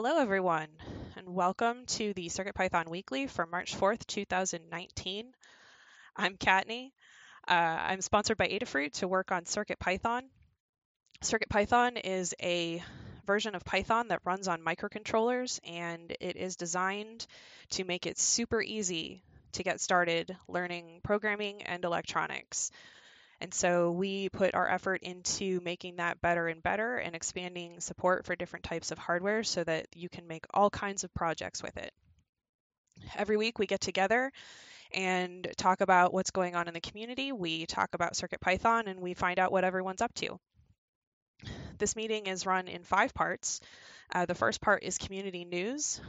Hello everyone, and welcome to the CircuitPython Weekly for March 4th, 2019. I'm Kattni. I'm sponsored by Adafruit to work on CircuitPython. CircuitPython is a version of Python that runs on microcontrollers, and it is designed to make it super easy to get started learning programming and electronics. And so we put our effort into making that better and better and expanding support for different types of hardware so that you can make all kinds of projects with it. Every week we get together and talk about what's going on in the community. We talk about CircuitPython and we find out what everyone's up to. This meeting is run in 5 parts. The first part is community news,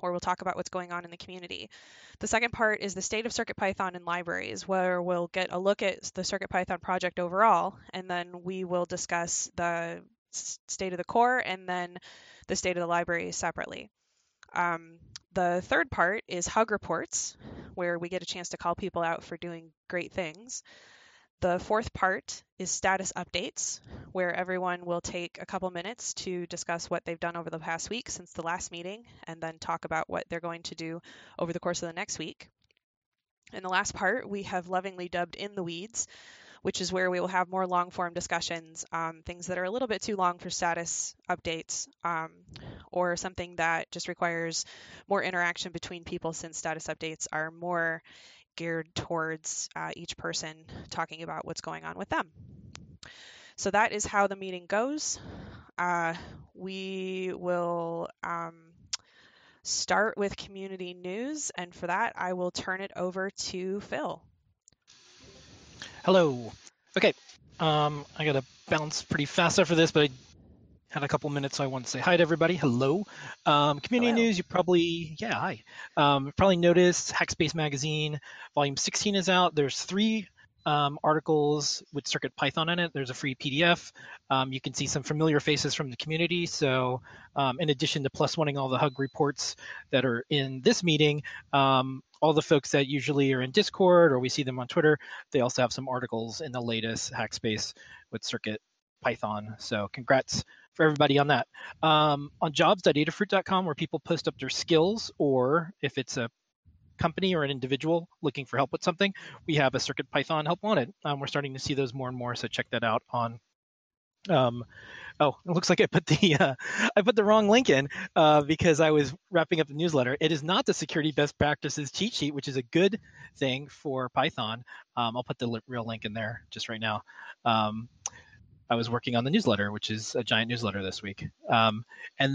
where we'll talk about what's going on in the community. The second part is the state of CircuitPython in libraries, where we'll get a look at the CircuitPython project overall, and then we will discuss the state of the core and then the state of the library separately. The third part is hug reports, where we get a chance to call people out for doing great things. The fourth part is status updates, where everyone will take a couple minutes to discuss what they've done over the past week since the last meeting, and then talk about what they're going to do over the course of the next week. And the last part we have lovingly dubbed In the Weeds, which is where we will have more long-form discussions, things that are a little bit too long for status updates, or something that just requires more interaction between people, since status updates are more geared towards each person talking about what's going on with them. So that is how the meeting goes. We will start with community news, and for that I will turn it over to Phil. Hello. Okay, I gotta bounce pretty fast after this, but I had a couple minutes, so I want to say hi to everybody. Hello. Community Hello. News, you probably, yeah, hi. You probably noticed Hackspace magazine, volume 16 is out. There's 3 articles with CircuitPython in it. There's a free PDF. You can see some familiar faces from the community. So in addition to +1ing all the hug reports that are in this meeting, all the folks that usually are in Discord or we see them on Twitter, they also have some articles in the latest Hackspace with CircuitPython. So congrats for everybody on that. On jobs.adafruit.com, where people post up their skills, or if it's a company or an individual looking for help with something, we have a CircuitPython help wanted. We're starting to see those more and more, so check that out on. Oh, it looks like I put the I put the wrong link in because I was wrapping up the newsletter. It is not the security best practices cheat sheet, which is a good thing for Python. I'll put the real link in there just right now. I was working on the newsletter, which is a giant newsletter this week. And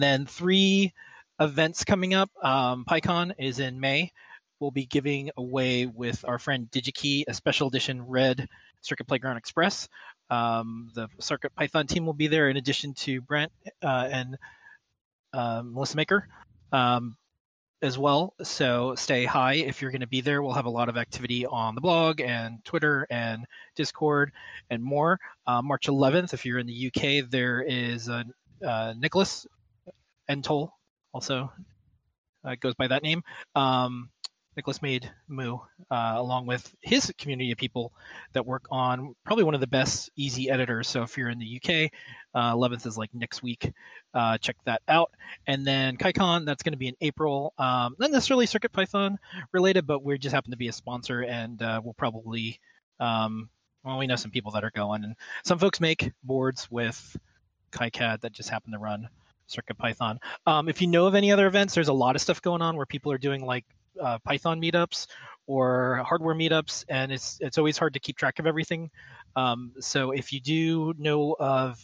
then 3 events coming up. PyCon is in May. We'll be giving away with our friend DigiKey a special edition red Circuit Playground Express. The CircuitPython team will be there, in addition to Brent and Melissa Maker as well. So stay high if you're going to be there. We'll have a lot of activity on the blog and Twitter and Discord and more. March 11th, if you're in the UK, there is Nicholas Entol, also goes by that name. Nicholas made Moo, along with his community of people that work on probably one of the best easy editors. So if you're in the UK, 11th is like next week. Check that out. And then KaiCon, that's going to be in April. Not necessarily CircuitPython related, but we just happen to be a sponsor, and we'll probably, well, we know some people that are going. And some folks make boards with KaiCAD that just happen to run CircuitPython. If you know of any other events, there's a lot of stuff going on where people are doing like Python meetups or hardware meetups, and it's always hard to keep track of everything. So if you do know of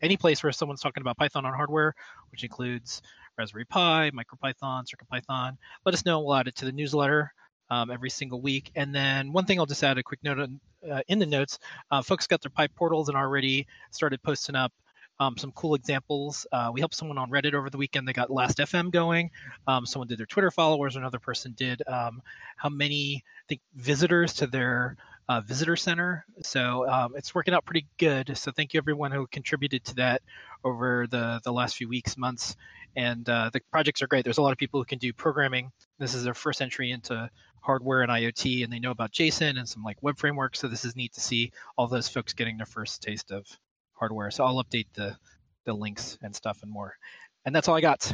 any place where someone's talking about Python on hardware, which includes Raspberry Pi, MicroPython, CircuitPython, let us know. We'll add it to the newsletter every single week. And then one thing I'll just add a quick note on, in the notes, folks got their PyPortals and already started posting up some cool examples. We helped someone on Reddit over the weekend. They got Last.fm going. Someone did their Twitter followers. Another person did how many, I think, visitors to their visitor center. So it's working out pretty good. So thank you, everyone who contributed to that over the last few weeks, months. And the projects are great. There's a lot of people who can do programming. This is their first entry into hardware and IoT, and they know about JSON and some like web frameworks. So this is neat to see all those folks getting their first taste of hardware. So I'll update the links and stuff and more. And that's all I got.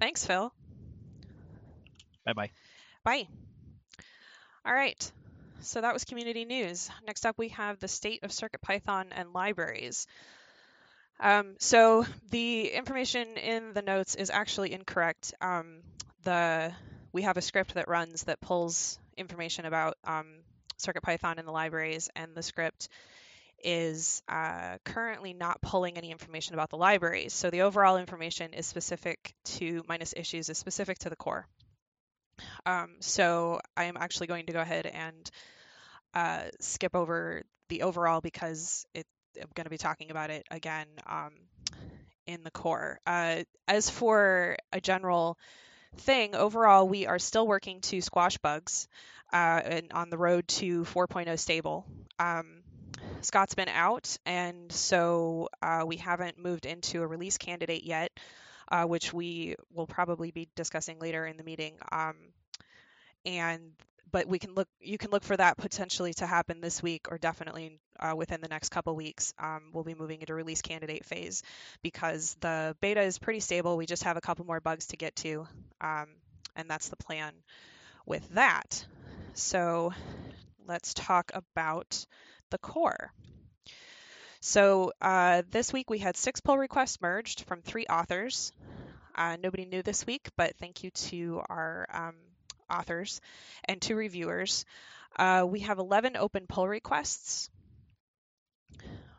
Thanks, Phil. Bye-bye. Bye. All right. So that was community news. Next up, we have the state of CircuitPython and libraries. So the information in the notes is actually incorrect. We have a script that runs that pulls information about CircuitPython and the libraries, and the script is currently not pulling any information about the libraries. So the overall information is specific to minus issues, is specific to the core. So I am actually going to go ahead and skip over the overall because I'm going to be talking about it again in the core. As for a general thing, overall, we are still working to squash bugs and on the road to 4.0 stable. Scott's been out, and so we haven't moved into a release candidate yet, which we will probably be discussing later in the meeting. But we can look. You can look for that potentially to happen this week, or definitely within the next couple weeks. We'll be moving into release candidate phase because the beta is pretty stable. We just have a couple more bugs to get to, and that's the plan with that. So let's talk about the core. So this week we had 6 pull requests merged from 3 authors. Nobody new this week, but thank you to our authors and 2 reviewers. We have 11 open pull requests.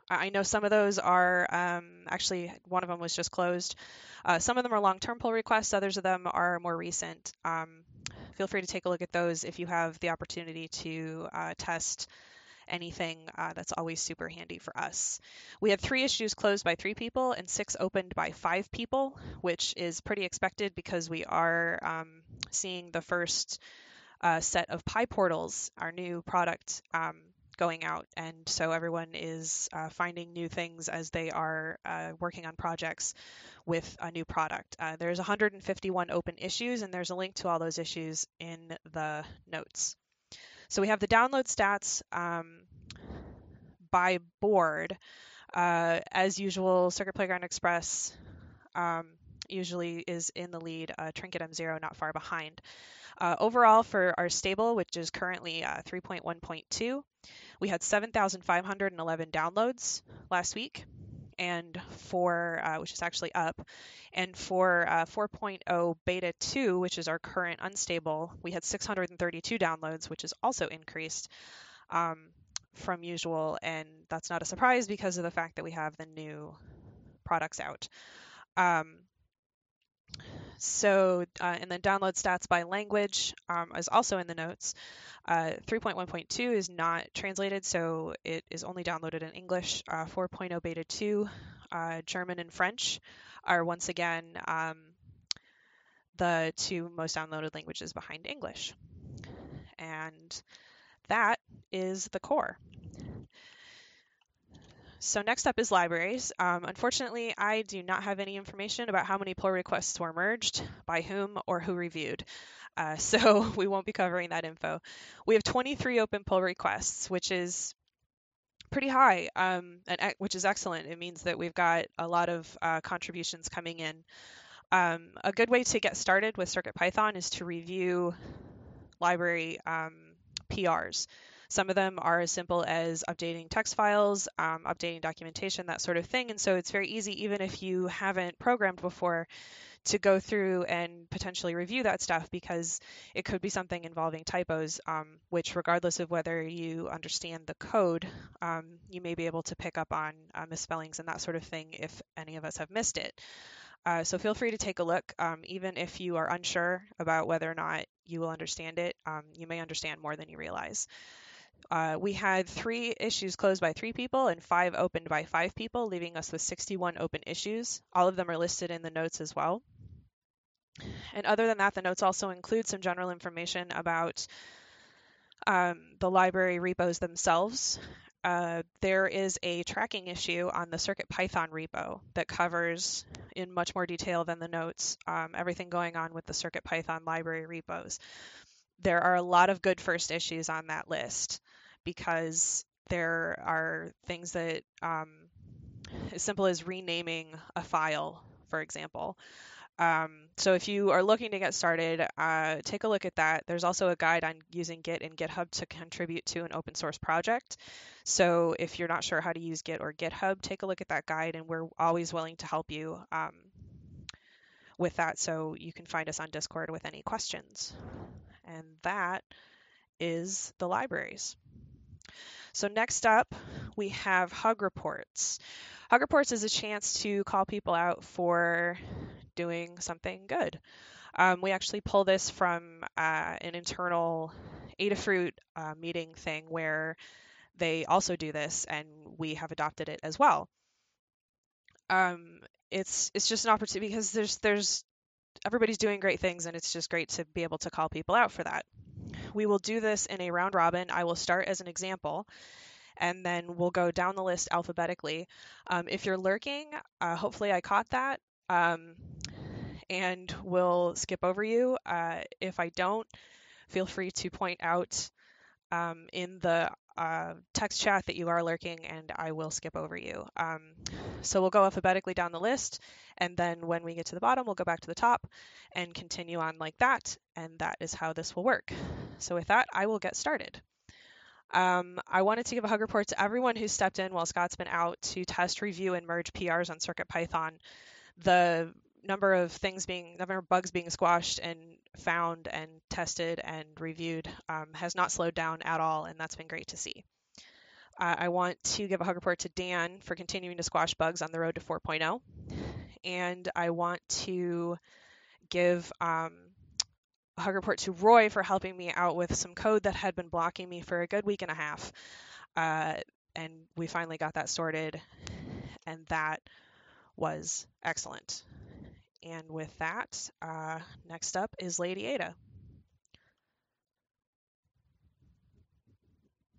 I know some of those are actually one of them was just closed. Some of them are long-term pull requests. Others of them are more recent. Feel free to take a look at those if you have the opportunity to test anything. That's always super handy for us. We had 3 issues closed by 3 people and 6 opened by 5 people, which is pretty expected because we are seeing the first set of PyPortals, our new product, going out. And so everyone is finding new things as they are working on projects with a new product. There's 151 open issues, and there's a link to all those issues in the notes. So we have the download stats by board. As usual, Circuit Playground Express usually is in the lead, Trinket M0 not far behind. Overall, for our stable, which is currently 3.1.2, we had 7,511 downloads last week, and for which is actually up. And for 4.0 beta 2, which is our current unstable, we had 632 downloads, which is also increased from usual. And that's not a surprise because of the fact that we have the new products out. And then download stats by language is also in the notes. 3.1.2 is not translated, so it is only downloaded in English. 4.0 beta 2, German and French are once again the 2 most downloaded languages behind English. And that is the core. So next up is libraries. Unfortunately, I do not have any information about how many pull requests were merged, by whom, or who reviewed. So we won't be covering that info. We have 23 open pull requests, which is pretty high, and which is excellent. It means that we've got a lot of contributions coming in. A good way to get started with CircuitPython is to review library PRs. Some of them are as simple as updating text files, updating documentation, that sort of thing. And so it's very easy, even if you haven't programmed before, to go through and potentially review that stuff because it could be something involving typos, which regardless of whether you understand the code, you may be able to pick up on misspellings and that sort of thing if any of us have missed it. So feel free to take a look, even if you are unsure about whether or not you will understand it. You may understand more than you realize. We had 3 issues closed by 3 people and 5 opened by 5 people, leaving us with 61 open issues. All of them are listed in the notes as well. And other than that, the notes also include some general information about the library repos themselves. There is a tracking issue on the CircuitPython repo that covers in much more detail than the notes everything going on with the CircuitPython library repos. There are a lot of good first issues on that list because there are things that as simple as renaming a file, for example, So if you are looking to get started, take a look at that. There's also a guide on using Git and GitHub to contribute to an open source project. So if you're not sure how to use Git or GitHub, take a look at that guide, and we're always willing to help you with that. So you can find us on Discord with any questions. And that is the libraries. So next up, we have Hug Reports. Hug Reports is a chance to call people out for doing something good. We actually pull this from an internal Adafruit meeting thing where they also do this, and we have adopted it as well. It's just an opportunity because there's everybody's doing great things, and it's just great to be able to call people out for that. We will do this in a round robin. I will start as an example, and then we'll go down the list alphabetically. If you're lurking, hopefully I caught that, and we'll skip over you. If I don't, feel free to point out in the text chat that you are lurking, and I will skip over you. So we'll go alphabetically down the list, and then when we get to the bottom, we'll go back to the top and continue on like that, and that is how this will work. So with that, I will get started. I wanted to give a hug report to everyone who stepped in while Scott's been out to test, review, and merge PRs on CircuitPython. The number of things being, the number of bugs being squashed and found and tested and reviewed has not slowed down at all, and that's been great to see. I want to give a hug report to Dan for continuing to squash bugs on the road to 4.0, and I want to give a hug report to Roy for helping me out with some code that had been blocking me for a good week and a half, and we finally got that sorted, and that was excellent. And with that, next up is Lady Ada.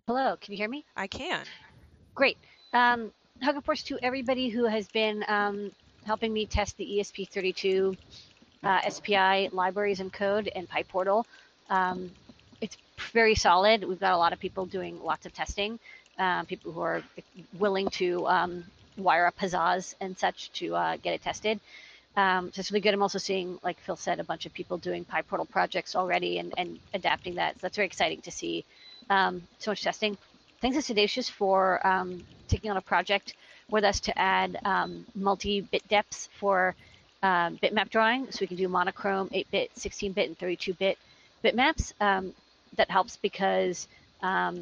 Hello, can you hear me? I can. Great. Hug reports to everybody who has been helping me test the ESP32 SPI libraries and code and PyPortal. It's very solid. We've got a lot of people doing lots of testing, people who are willing to wire up huzzas and such to get it tested. So it's really good. I'm also seeing, like Phil said, a bunch of people doing PyPortal projects already and adapting that. So that's very exciting to see. So much testing. Thanks to Sedaceous for taking on a project with us to add multi-bit depths for bitmap drawing. So we can do monochrome, 8-bit, 16-bit, and 32-bit bitmaps. That helps because I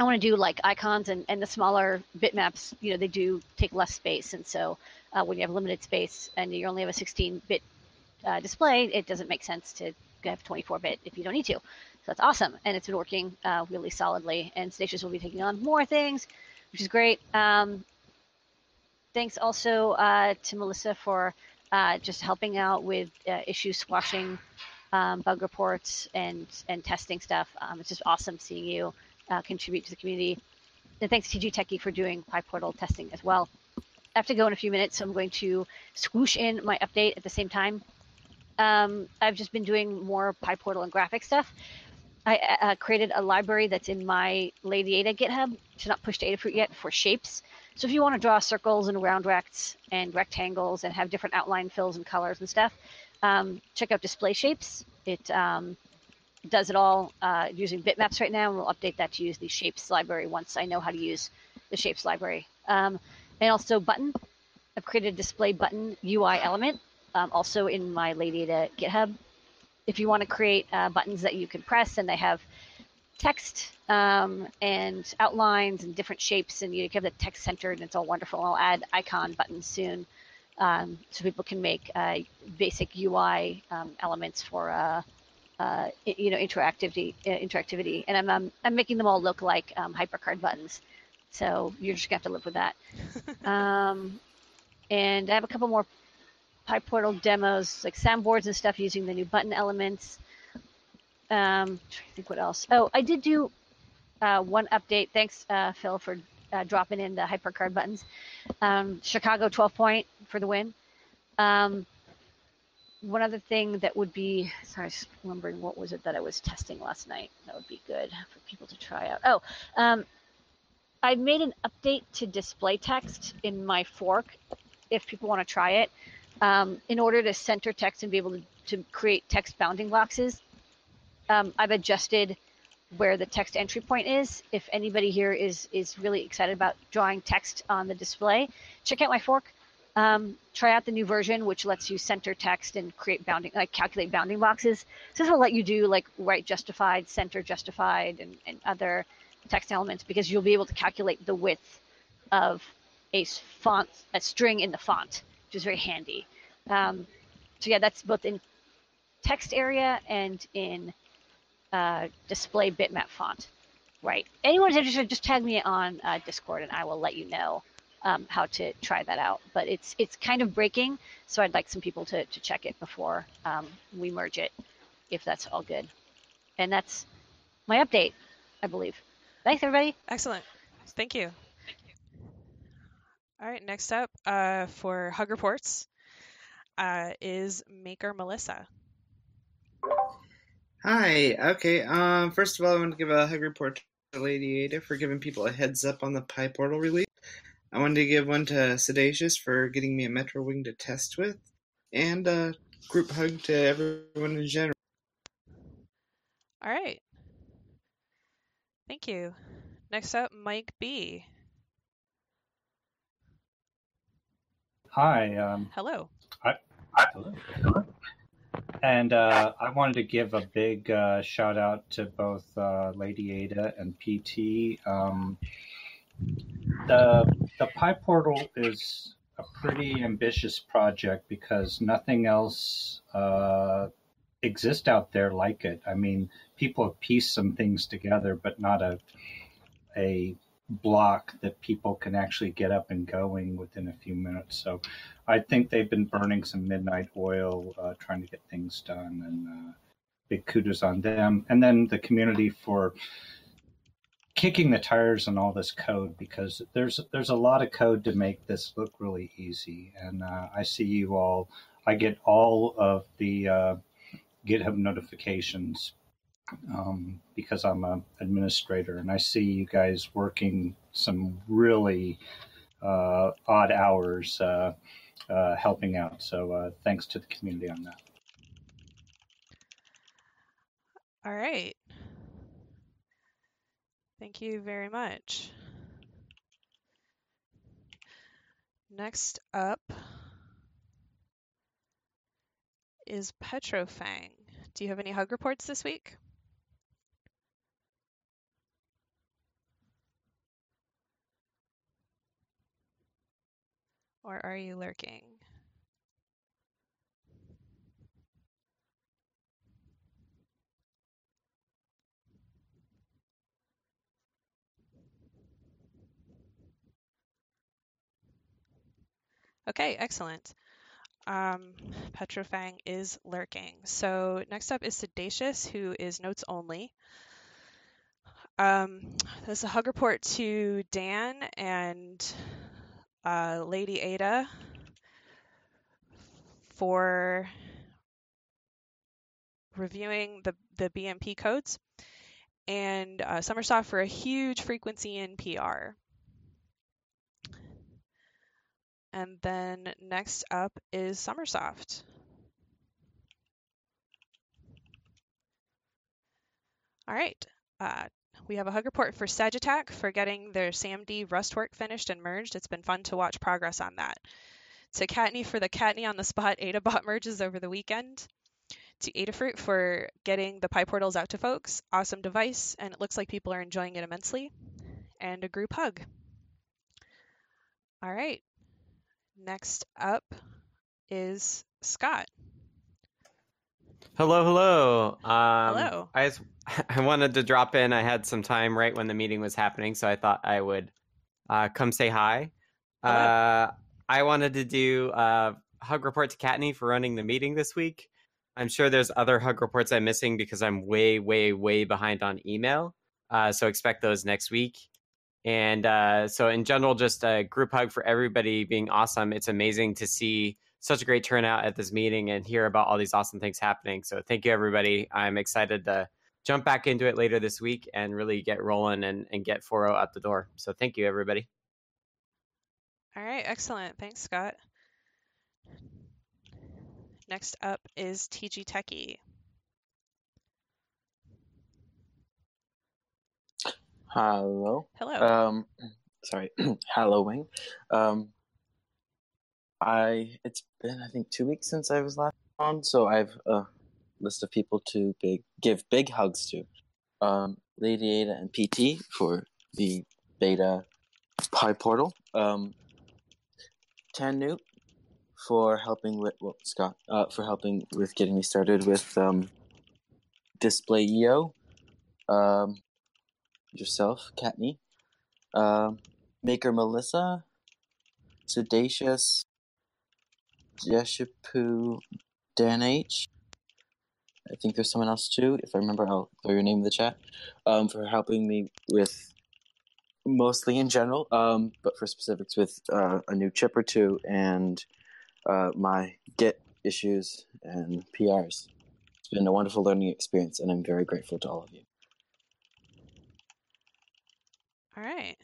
want to do like icons and the smaller bitmaps, you know, they do take less space. And so when you have limited space and you only have a 16-bit display, it doesn't make sense to have 24-bit if you don't need to. So that's awesome. And it's been working really solidly. And Sedaceous will be taking on more things, which is great. Thanks also to Melissa for just helping out with issue squashing, bug reports, and testing stuff. It's just awesome seeing you contribute to the community. And thanks TG Techie for doing PyPortal testing as well. I have to go in a few minutes, so I'm going to swoosh in my update at the same time. I've just been doing more PyPortal and graphic stuff. I created a library that's in my Lady Ada GitHub, it's not pushed to Adafruit yet, for shapes. So if you want to draw circles and round rects and rectangles and have different outline fills and colors and stuff, check out Display Shapes. It does it all using bitmaps right now, and we'll update that to use the shapes library once I know how to use the shapes library. And also button, I've created a display button UI element, also in my Lady Ada GitHub. If you want to create buttons that you can press, and they have text and outlines and different shapes, and you have the text centered, and it's all wonderful. I'll add icon buttons soon, so people can make basic UI elements for you know, interactivity, and I'm making them all look like HyperCard buttons, so you're just gonna have to live with that. And I have a couple more PyPortal demos, like soundboards and stuff, using the new button elements. Trying to think what else. Oh, I did do one update. Thanks, Phil, for dropping in the HyperCard buttons. Chicago 12-point for the win. One other thing that would be, sorry, I was remembering what was it that I was testing last night. That would be good for people to try out. Oh, I made an update to display text in my fork if people want to try it. in order to center text and be able to create text bounding boxes, I've adjusted where the text entry point is. If anybody here is really excited about drawing text on the display, check out my fork. Try out the new version, which lets you center text and create bounding, like calculate bounding boxes. So this will let you do like right justified, center justified, and other text elements, because you'll be able to calculate the width of a font, a string in the font, which is very handy. So yeah, that's both in text area and in display bitmap font. Right. Anyone's interested, just tag me on Discord, and I will let you know how to try that out. But it's kind of breaking, so I'd like some people to check it before we merge it, if that's all good. And that's my update, I believe. Thanks, everybody. Excellent. Thank you. All right, next up for Hug Reports is Maker Melissa. Hi. Okay. First of all, I want to give a hug report to Lady Ada for giving people a heads up on the PyPortal release. I wanted to give one to Sedaceous for getting me a Metro Wing to test with, and a group hug to everyone in general. All right. Thank you. Next up, Mike B. Hi. Hello. Hello. And I wanted to give a big shout out to both Lady Ada and PT. The PyPortal is a pretty ambitious project because nothing else exists out there like it. I mean, people have pieced some things together, but not a block that people can actually get up and going within a few minutes. So I think they've been burning some midnight oil trying to get things done, and big kudos on them. And then the community for kicking the tires on all this code, because there's a lot of code to make this look really easy. And I see you all. I get all of the GitHub notifications because I'm an administrator, and I see you guys working some really odd hours helping out. So thanks to the community on that. All right. Thank you very much. Next up is Petrofang. Do you have any hug reports this week? Or are you lurking? Okay, excellent. Petrofang is lurking. So next up is Sedaceous, who is notes only. This is a hug report to Dan and Lady Ada for reviewing the BMP codes, and SummerSoft for a huge frequency in PR. And then next up is SummerSoft. All right. We have a hug report for Sagittac for getting their SAMD Rust work finished and merged. It's been fun to watch progress on that. To Kattni for the Kattni on the spot Adabot merges over the weekend. To Adafruit for getting the PyPortals out to folks. Awesome device, and it looks like people are enjoying it immensely. And a group hug. All right. Next up is Scott. Hello. Hello. I wanted to drop in. I had some time right when the meeting was happening, so I thought I would come say hi. I wanted to do a hug report to Kattni for running the meeting this week. I'm sure there's other hug reports I'm missing because I'm way behind on email. So expect those next week. And so in general, just a group hug for everybody being awesome. It's amazing to see such a great turnout at this meeting and hear about all these awesome things happening. So thank you, everybody. I'm excited to jump back into it later this week and really get rolling and get 4.0 out the door. So thank you, everybody. All right. Excellent. Thanks, Scott. Next up is TG Techie. Hello. Hello. Sorry, Halloween. It's been, I think, 2 weeks since I was last on, so I've a list of people to give big hugs to. Lady Ada and PT for the beta PyPortal. Tan Newt for helping with, well, Scott, for helping with getting me started with DisplayIO. Yourself, Kattni. Maker Melissa, Sedaceous, Deshipu, Dan H. I think there's someone else too. If I remember, I'll throw your name in the chat. For helping me with mostly in general, but for specifics with a new chip or two and my Git issues and PRs. It's been a wonderful learning experience, and I'm very grateful to all of you. All right.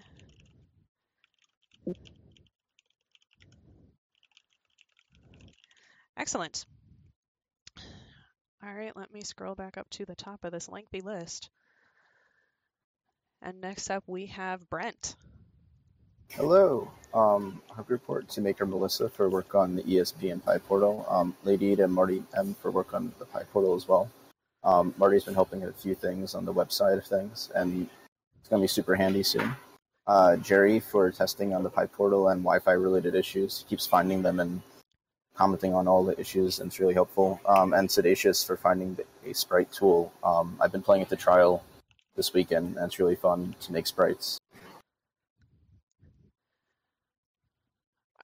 Excellent. All right, let me scroll back up to the top of this lengthy list. And next up, we have Brent. Hello. Hug report to Maker Melissa for work on the ESP and PyPortal. Lady Ada and Marty M for work on the PyPortal as well. Marty's been helping a few things on the web side of things, and it's going to be super handy soon. Jerry for testing on the PyPortal and Wi-Fi related issues. He keeps finding them and commenting on all the issues, and it's really helpful. And Sedaceous for finding a sprite tool. I've been playing at the trial this weekend, and it's really fun to make sprites.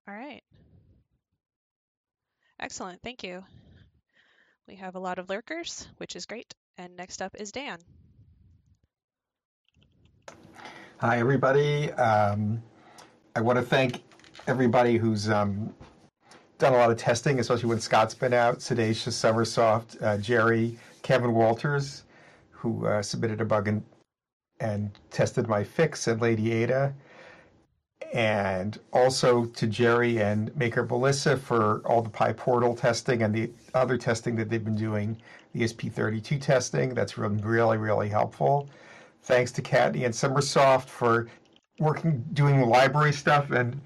All right. Excellent. Thank you. We have a lot of lurkers, which is great. And next up is Dan. Hi, everybody. I want to thank everybody who's done a lot of testing, especially when Scott's been out. Sedaceous, SummerSoft, Jerry, Kevin Walters, who submitted a bug and tested my fix, and Lady Ada. And also to Jerry and Maker Melissa for all the PyPortal testing and the other testing that they've been doing, the ESP32 testing. That's really, really helpful. Thanks to Kattni and SummerSoft for doing library stuff, and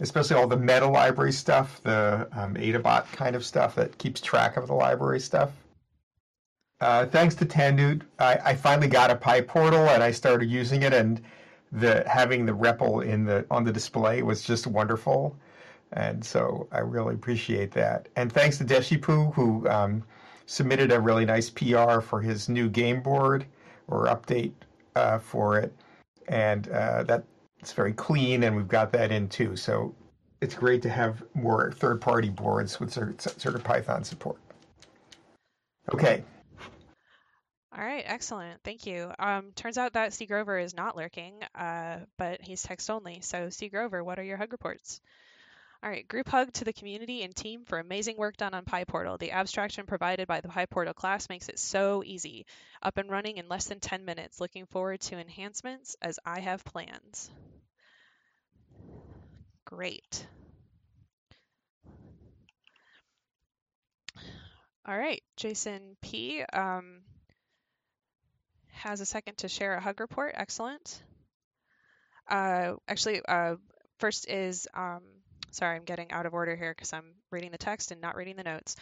especially all the meta library stuff, the Adabot kind of stuff that keeps track of the library stuff. Thanks to Tandude, I finally got a PyPortal and I started using it, and having the REPL on the display was just wonderful, and so I really appreciate that. And thanks to Deshipu, who submitted a really nice PR for his new game board or update for it, and that's very clean, and we've got that in too. So it's great to have more third-party boards with CircuitPython support. Okay. All right, excellent. Thank you. Turns out that C. Grover is not lurking, but he's text only. So C. Grover, what are your hug reports? All right, group hug to the community and team for amazing work done on PyPortal. The abstraction provided by the PyPortal class makes it so easy. Up and running in less than 10 minutes. Looking forward to enhancements as I have plans. Great. All right, Jason P. Has a second to share a hug report. Excellent. First is... Sorry, I'm getting out of order here because I'm reading the text and not reading the notes.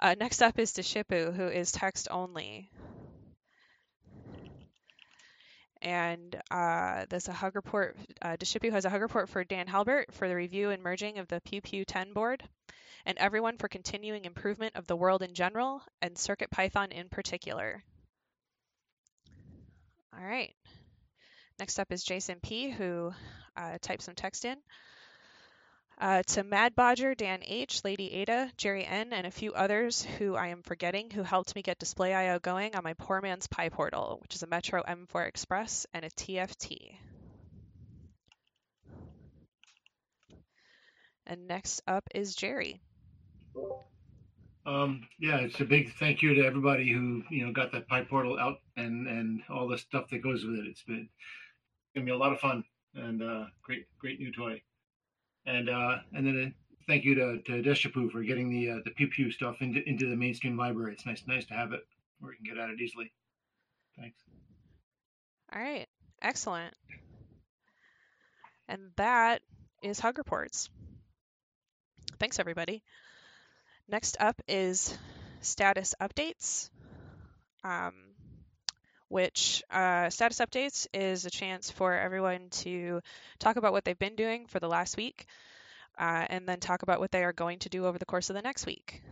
Next up is Deshipu, who is text only. And there's a hug report. Deshipu has a hug report for Dan Halbert for the review and merging of the PewPew10 board, and everyone for continuing improvement of the world in general and CircuitPython in particular. All right. Next up is Jason P., who typed some text in. To Mad Bodger, Dan H., Lady Ada, Jerry N., and a few others who I am forgetting who helped me get DisplayIO going on my poor man's PyPortal, which is a Metro M4 Express and a TFT. And next up is Jerry. Yeah, it's a big thank you to everybody who got that PyPortal out and all the stuff that goes with it. It's been gonna be a lot of fun and great new toy. And then thank you to Deshipu for getting the pew-pew stuff into the mainstream library. It's nice to have it where we can get at it easily. Thanks. All right. Excellent. And that is Hug Reports. Thanks, everybody. Next up is status updates, which status updates is a chance for everyone to talk about what they've been doing for the last week, and then talk about what they are going to do over the course of the next week.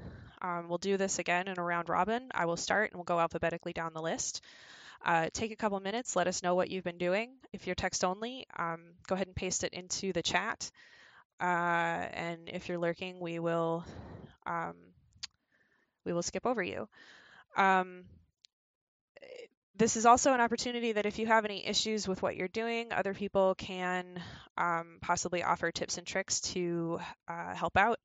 We'll do this again in a round robin. I will start and we'll go alphabetically down the list. Take a couple minutes, let us know what you've been doing. If you're text only, go ahead and paste it into the chat. And if you're lurking, we will skip over you. This is also an opportunity that if you have any issues with what you're doing, other people can possibly offer tips and tricks to help out.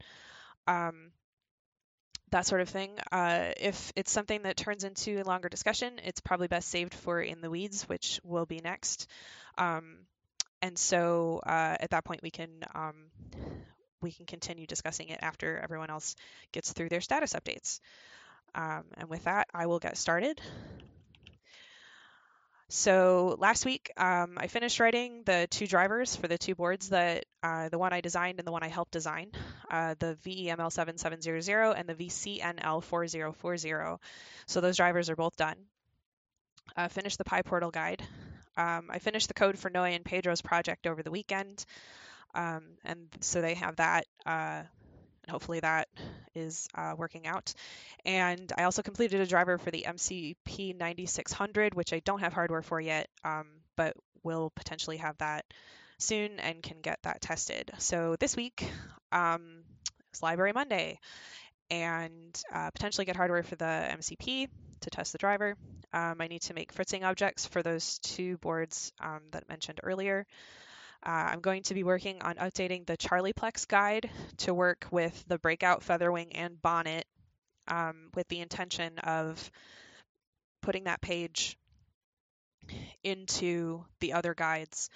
That sort of thing. If it's something that turns into a longer discussion, it's probably best saved for In the Weeds, which will be next. And so at that point, we can continue discussing it after everyone else gets through their status updates. And with that, I will get started. So last week, I finished writing the two drivers for the two boards that the one I designed and the one I helped design, the VEML7700 and the VCNL4040. So those drivers are both done. Finished the PyPortal guide. I finished the code for Noe and Pedro's project over the weekend. And so they have that. And hopefully that is working out. And I also completed a driver for the MCP9600, which I don't have hardware for yet, but will potentially have that soon and can get that tested. So this week it's Library Monday, and potentially get hardware for the MCP to test the driver. I need to make fritzing objects for those two boards that I mentioned earlier. I'm going to be working on updating the Charlieplex guide to work with the Breakout, Featherwing, and Bonnet with the intention of putting that page into the other guides,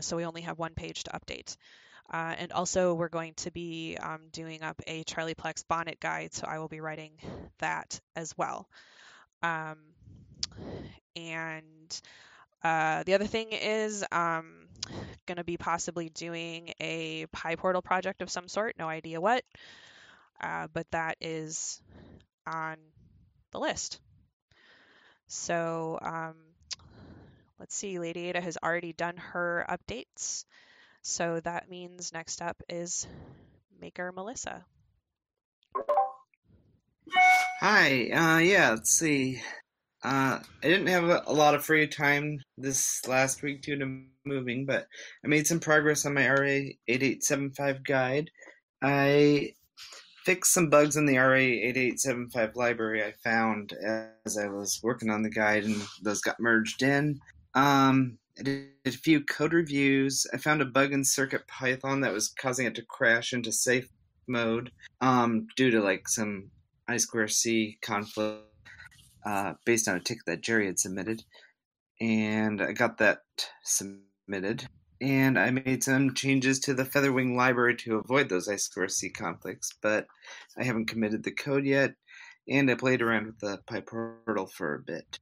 so we only have one page to update. And also we're going to be doing up a Charlieplex Bonnet guide, so I will be writing that as well. The other thing is going to be possibly doing a PyPortal project of some sort, no idea what, but that is on the list. So let's see, Lady Ada has already done her updates, so that means next up is Maker Melissa. Hi, yeah, let's see. I didn't have a lot of free time this last week due to moving, but I made some progress on my RA8875 guide. I fixed some bugs in the RA8875 library I found as I was working on the guide, and those got merged in. I did a few code reviews. I found a bug in CircuitPython that was causing it to crash into safe mode due to like some I2C conflict. Based on a ticket that Jerry had submitted, and I got that submitted, and I made some changes to the Featherwing library to avoid those I2C conflicts, but I haven't committed the code yet, and I played around with the PyPortal for a bit.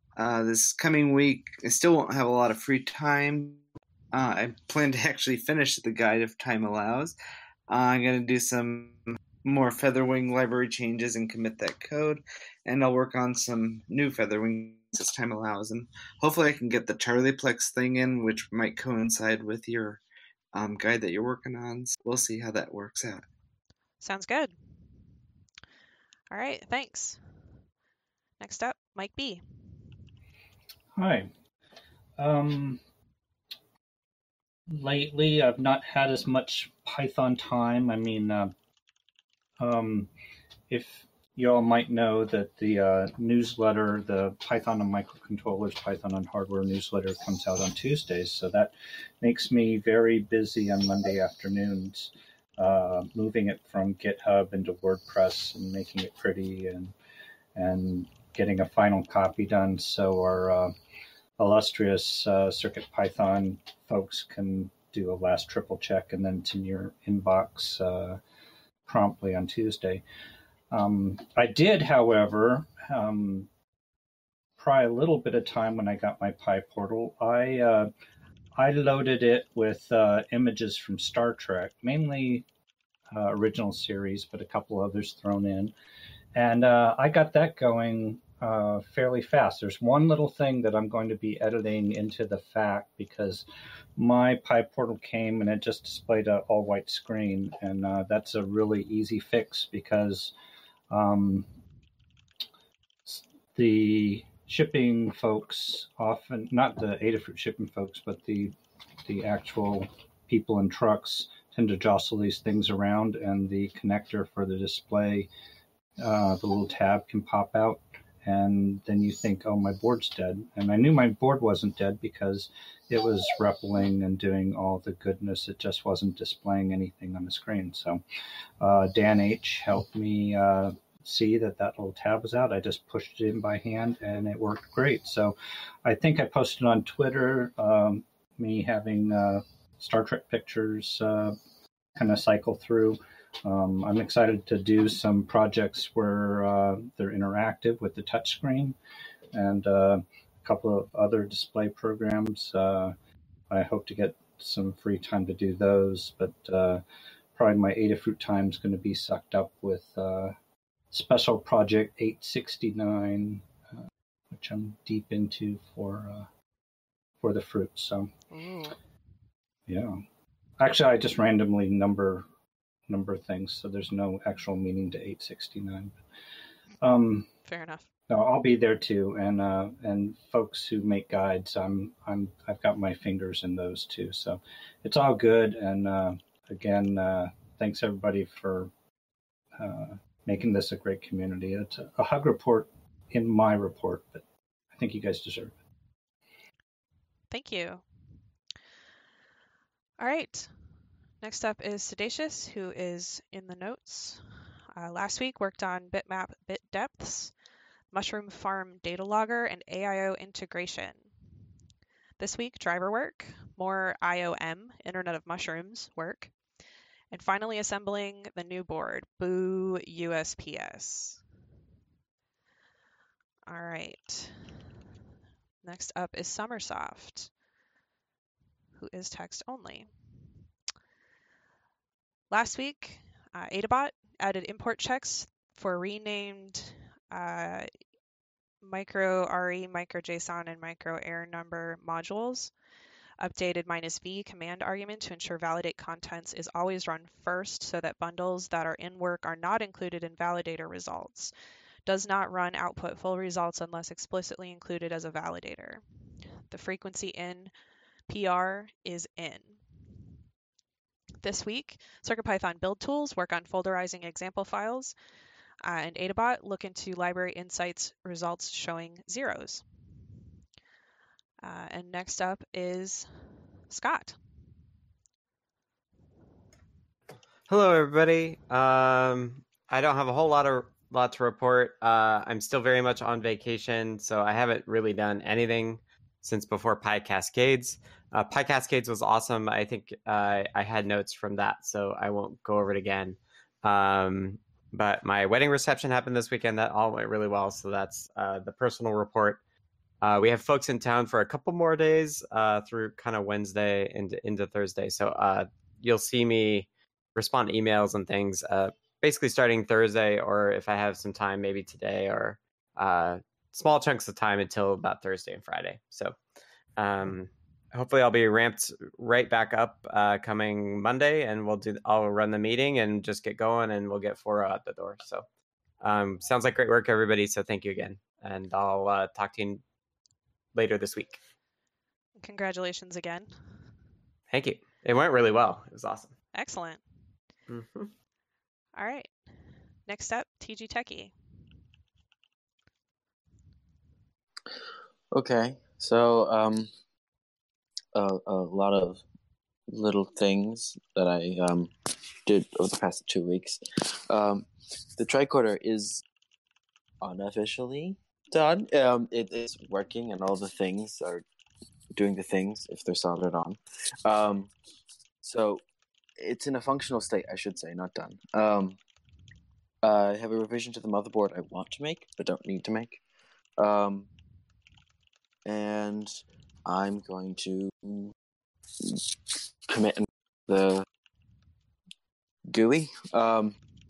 This coming week, I still won't have a lot of free time. I plan to actually finish the guide if time allows. I'm going to do some more Featherwing library changes and commit that code, and I'll work on some new Featherwings as time allows, and hopefully I can get the Charlieplex thing in, which might coincide with your guide that you're working on. So we'll see how that works out. Sounds good. All right, thanks. Next up, Mike B. Hi. Lately, I've not had as much Python time. I mean, if you all might know that the newsletter, the Python on Microcontrollers, Python on Hardware newsletter comes out on Tuesdays. So that makes me very busy on Monday afternoons, moving it from GitHub into WordPress and making it pretty, and getting a final copy done so our illustrious CircuitPython folks can do a last triple check, and then it's in your inbox promptly on Tuesday. I did, however, pry a little bit of time when I got my PyPortal. I loaded it with images from Star Trek, mainly original series, but a couple others thrown in. And I got that going fairly fast. There's one little thing that I'm going to be editing into the fact because my PyPortal came and it just displayed an all-white screen. And that's a really easy fix because the shipping folks often, not the Adafruit shipping folks, but the actual people in trucks tend to jostle these things around, and the connector for the display, the little tab can pop out, and then you think, oh, my board's dead. And I knew my board wasn't dead because it was repelling and doing all the goodness. It just wasn't displaying anything on the screen. So Dan H. helped me see that that little tab was out. I just pushed it in by hand and it worked great. So I think I posted on Twitter me having Star Trek pictures kind of cycle through. I'm excited to do some projects where they're interactive with the touchscreen and a couple of other display programs. I hope to get some free time to do those, but probably my Adafruit time is going to be sucked up with Special Project 869, which I'm deep into for the fruit. So, yeah. Actually, I just randomly number things, so there's no actual meaning to 869. Fair enough. No, I'll be there too, and folks who make guides, I've got my fingers in those too, so it's all good. And again, thanks everybody for making this a great community. It's a hug report in my report, but I think you guys deserve it. Thank you. All right. Next up is Sedaceous, who is in the notes. Last week worked on bitmap bit depths, mushroom farm data logger, and AIO integration. This week, driver work, more IOM, Internet of Mushrooms work, and finally assembling the new board, Boo USPS. All right. Next up is SummerSoft, who is text only. Last week, Adabot added import checks for renamed microRE, microJSON, and microAir number modules. Updated -v command argument to ensure validate contents is always run first so that bundles that are in work are not included in validator results. Does not run output full results unless explicitly included as a validator. The frequency in PR is in. This week, CircuitPython build tools work on folderizing example files, and Adabot look into library insights results showing zeros. And next up is Scott. Hello, everybody. I don't have a whole lot to report. I'm still very much on vacation, so I haven't really done anything since before PyCascades. PyCascades was awesome. I think I had notes from that, so I won't go over it again. But my wedding reception happened this weekend. That all went really well, so that's the personal report. We have folks in town for a couple more days through kind of Wednesday into Thursday. So you'll see me respond to emails and things basically starting Thursday, or if I have some time, maybe today, or small chunks of time until about Thursday and Friday. So hopefully I'll be ramped right back up coming Monday, and I'll run the meeting and just get going, and we'll get 4 out the door. So sounds like great work, everybody. So thank you again. And I'll talk to you later this week. Congratulations again. Thank you. It went really well. It was awesome. Excellent. Mm-hmm. All right. Next up, TG Techie. Okay. So a lot of little things that I did over the past 2 weeks. The tricorder is unofficially done. It is working, and all the things are doing the things if they're soldered on. So it's in a functional state, I should say, not done. I have a revision to the motherboard I want to make, but don't need to make. And I'm going to commit the GUI,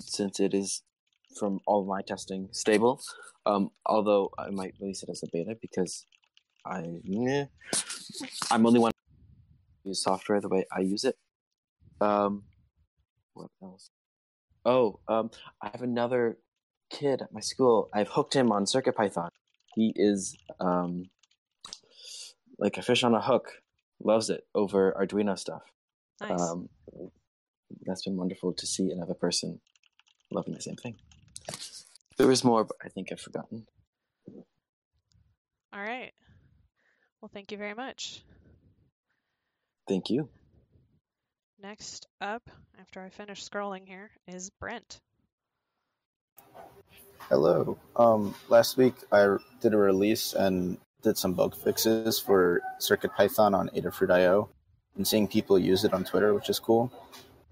since it is, from all my testing, stable. Although I might release it as a beta because I'm only one who uses software the way I use it. What else? Oh, I have another kid at my school. I've hooked him on CircuitPython. He is like a fish on a hook. Loves it over Arduino stuff. Nice. That's been wonderful to see another person loving the same thing. There was more, but I think I've forgotten. All right. Well, thank you very much. Thank you. Next up, after I finish scrolling here, is Brent. Hello. Last week, I did a release and did some bug fixes for CircuitPython on Adafruit.io and seeing people use it on Twitter, which is cool.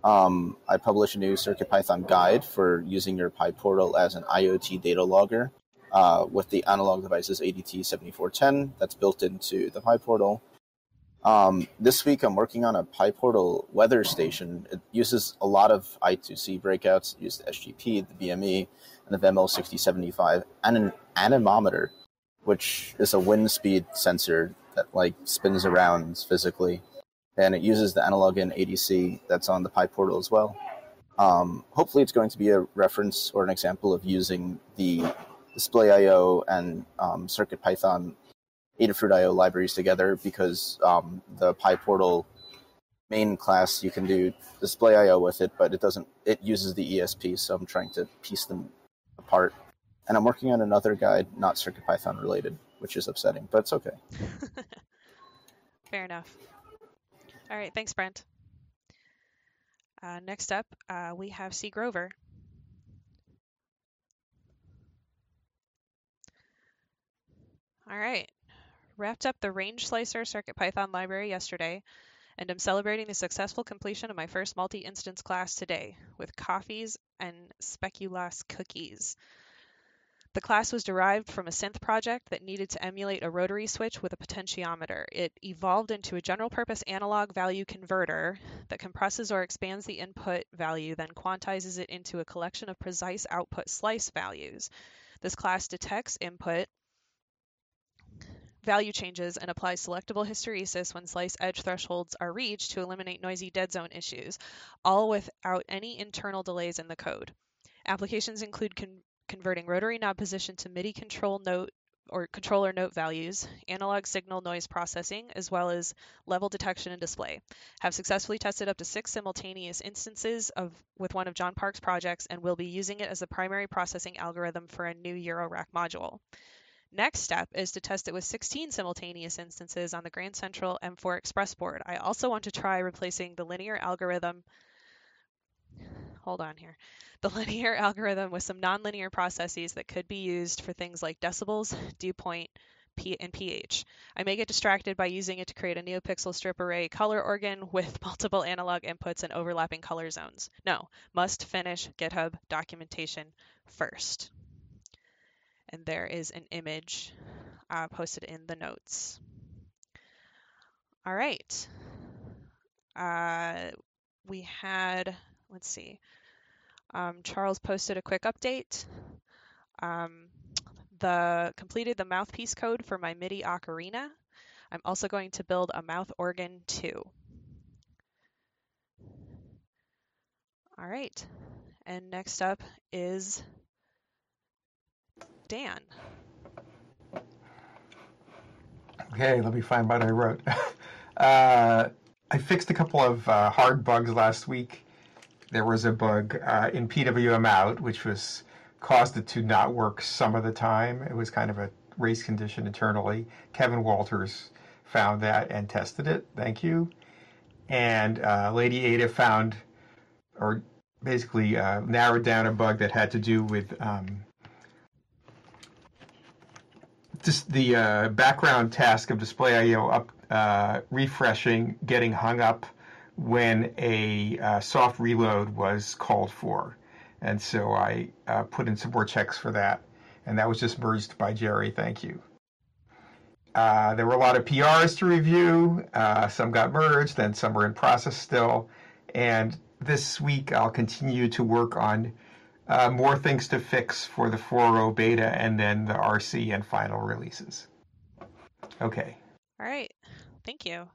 I published a new CircuitPython guide for using your PyPortal as an IoT data logger with the analog devices ADT7410 that's built into the PyPortal. This week, I'm working on a PyPortal weather station. It uses a lot of I2C breakouts. It uses the SGP, the BME, and the ML6075, and an anemometer, which is a wind speed sensor that like spins around physically. And it uses the analog in ADC that's on the PyPortal as well. Hopefully it's going to be a reference or an example of using the DisplayIO and CircuitPython Adafruit.io libraries together, because the PyPortal main class, you can do DisplayIO with it, but it uses the ESP, so I'm trying to piece them apart. And I'm working on another guide, not CircuitPython related, which is upsetting, but it's okay. Fair enough. All right, thanks, Brent. Next up, we have C. Grover. All right, wrapped up the range slicer CircuitPython library yesterday, and I'm celebrating the successful completion of my first multi-instance class today with coffees and speculoos cookies. The class was derived from a synth project that needed to emulate a rotary switch with a potentiometer. It evolved into a general-purpose analog value converter that compresses or expands the input value, then quantizes it into a collection of precise output slice values. This class detects input value changes and applies selectable hysteresis when slice edge thresholds are reached to eliminate noisy dead zone issues, all without any internal delays in the code. Applications include converting rotary knob position to MIDI controller note values, analog signal noise processing, as well as level detection and display. Have successfully tested up to 6 simultaneous instances with one of John Park's projects, and will be using it as the primary processing algorithm for a new Eurorack module. Next step is to test it with 16 simultaneous instances on the Grand Central M4 Express board. I also want to try replacing the linear algorithm. Hold on here. The linear algorithm with some nonlinear processes that could be used for things like decibels, dew point, and pH. I may get distracted by using it to create a NeoPixel strip array color organ with multiple analog inputs and overlapping color zones. No, must finish GitHub documentation first. And there is an image posted in the notes. All right. We had, let's see. Charles posted a quick update. Completed the mouthpiece code for my MIDI ocarina. I'm also going to build a mouth organ too. All right, and next up is Dan. Okay, let me find what I wrote. I fixed a couple of hard bugs last week. There was a bug in PWM out, which caused it to not work some of the time. It was kind of a race condition internally. Kevin Walters found that and tested it. Thank you. And Lady Ada found, or basically narrowed down a bug that had to do with just the background task of DisplayIO refreshing, getting hung up when a soft reload was called for. And so I put in some more checks for that. And that was just merged by Jerry. Thank you. There were a lot of PRs to review. Some got merged, and some are in process still. And this week, I'll continue to work on more things to fix for the 4.0 beta and then the RC and final releases. Okay. All right. Thank you.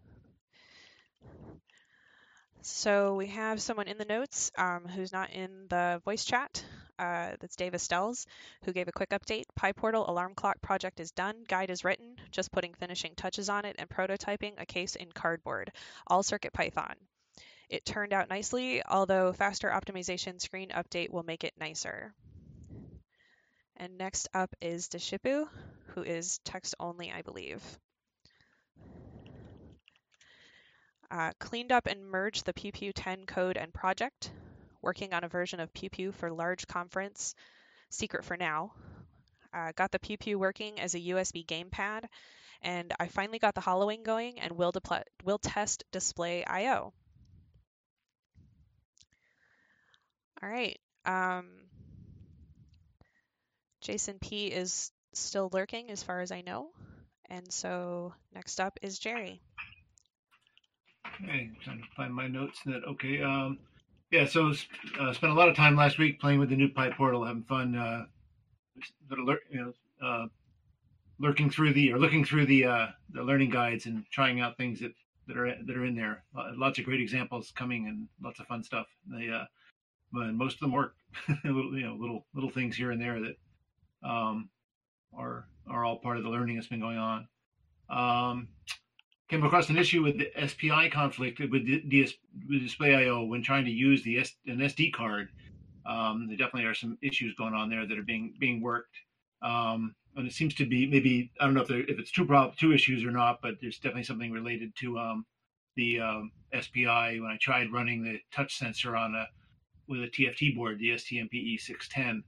So we have someone in the notes who's not in the voice chat. That's Dave Estelles, who gave a quick update. PyPortal alarm clock project is done. Guide is written. Just putting finishing touches on it and prototyping a case in cardboard. All CircuitPython. It turned out nicely, although faster optimization screen update will make it nicer. And next up is Deshipu, who is text only, I believe. Cleaned up and merged the PPU10 code and project. Working on a version of PewPew for large conference, secret for now. Got the PewPew working as a USB gamepad, and I finally got the hollowing going and will test DisplayIO. All right. Jason P is still lurking as far as I know. And so next up is Jerry. Okay, trying to find my notes that, okay. Yeah, so spent a lot of time last week playing with the new PyPortal, having fun, looking through the learning guides and trying out things that are in there. Lots of great examples coming and lots of fun stuff. Most of them work. little things here and there that are all part of the learning that's been going on. Came across an issue with the SPI conflict with DisplayIO when trying to use an SD card. There definitely are some issues going on there that are being worked. And it seems to be maybe, I don't know if it's two issues or not, but there's definitely something related to the SPI. When I tried running the touch sensor with a TFT board, the STMPE610,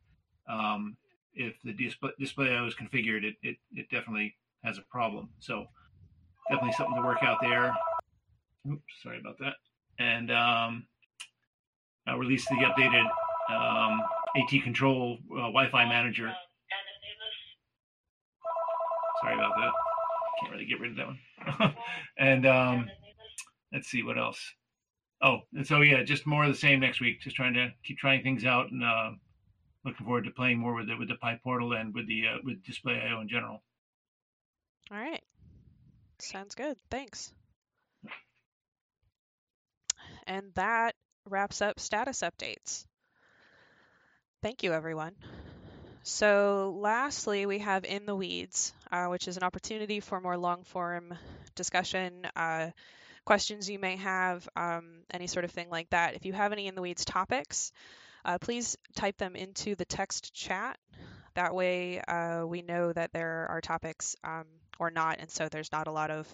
if the DisplayIO is configured, it definitely has a problem. So definitely something to work out there. Oops, sorry about that. And I'll release the updated AT control Wi-Fi manager. Sorry about that. Can't really get rid of that one. And let's see what else. Oh, and so yeah, just more of the same next week. Just trying to keep trying things out and looking forward to playing more with the PyPortal and with DisplayIO in general. All right. Sounds good. Thanks. And that wraps up status updates. Thank you, everyone. So lastly, we have In the Weeds, which is an opportunity for more long-form discussion, questions you may have, any sort of thing like that. If you have any In the Weeds topics, please type them into the text chat. That way we know that there are topics or not, and so there's not a lot of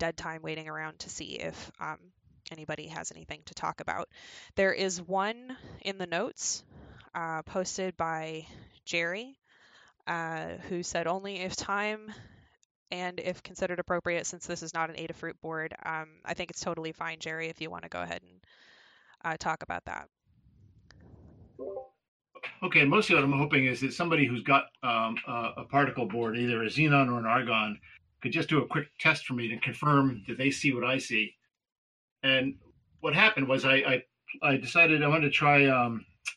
dead time waiting around to see if anybody has anything to talk about. There is one in the notes posted by Jerry, who said only if time and if considered appropriate, since this is not an Adafruit board. I think it's totally fine, Jerry, if you want to go ahead and talk about that. Okay, mostly what I'm hoping is that somebody who's got a particle board, either a xenon or an argon, could just do a quick test for me to confirm that they see what I see. And what happened was I decided I wanted to try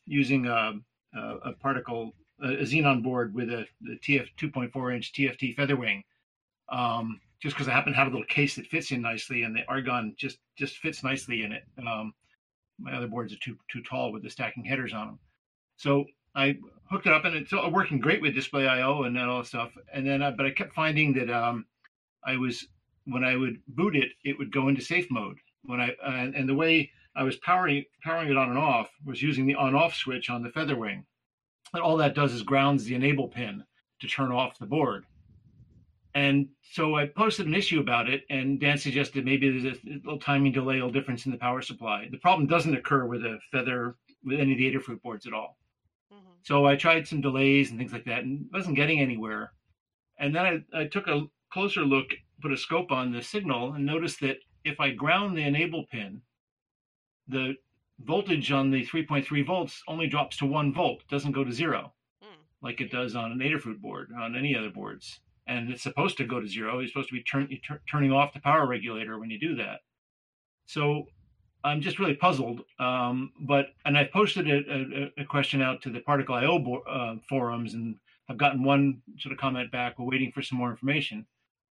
using a xenon board with the 2.4-inch TFT Featherwing, just because I happen to have a little case that fits in nicely, and the argon just fits nicely in it. My other boards are too tall with the stacking headers on them. So I hooked it up, and it's working great with DisplayIO and all that stuff. And then, but I kept finding that when I would boot it, it would go into safe mode. When and the way I was powering it on and off was using the on-off switch on the Featherwing, and all that does is grounds the enable pin to turn off the board. And so I posted an issue about it, and Dan suggested maybe there's a little timing delay, a little difference in the power supply. The problem doesn't occur with any of the Adafruit boards at all. So I tried some delays and things like that and wasn't getting anywhere. And then I took a closer look, put a scope on the signal, and noticed that if I ground the enable pin the voltage on the 3.3 volts only drops to 1 volt, doesn't go to zero, like it does on an Adafruit board, on any other boards. And it's supposed to go to zero. You're supposed to be turning off the power regulator when you do that. So I'm just really puzzled. And I posted a question out to the Particle IO forums, and I've gotten one sort of comment back. We're waiting for some more information.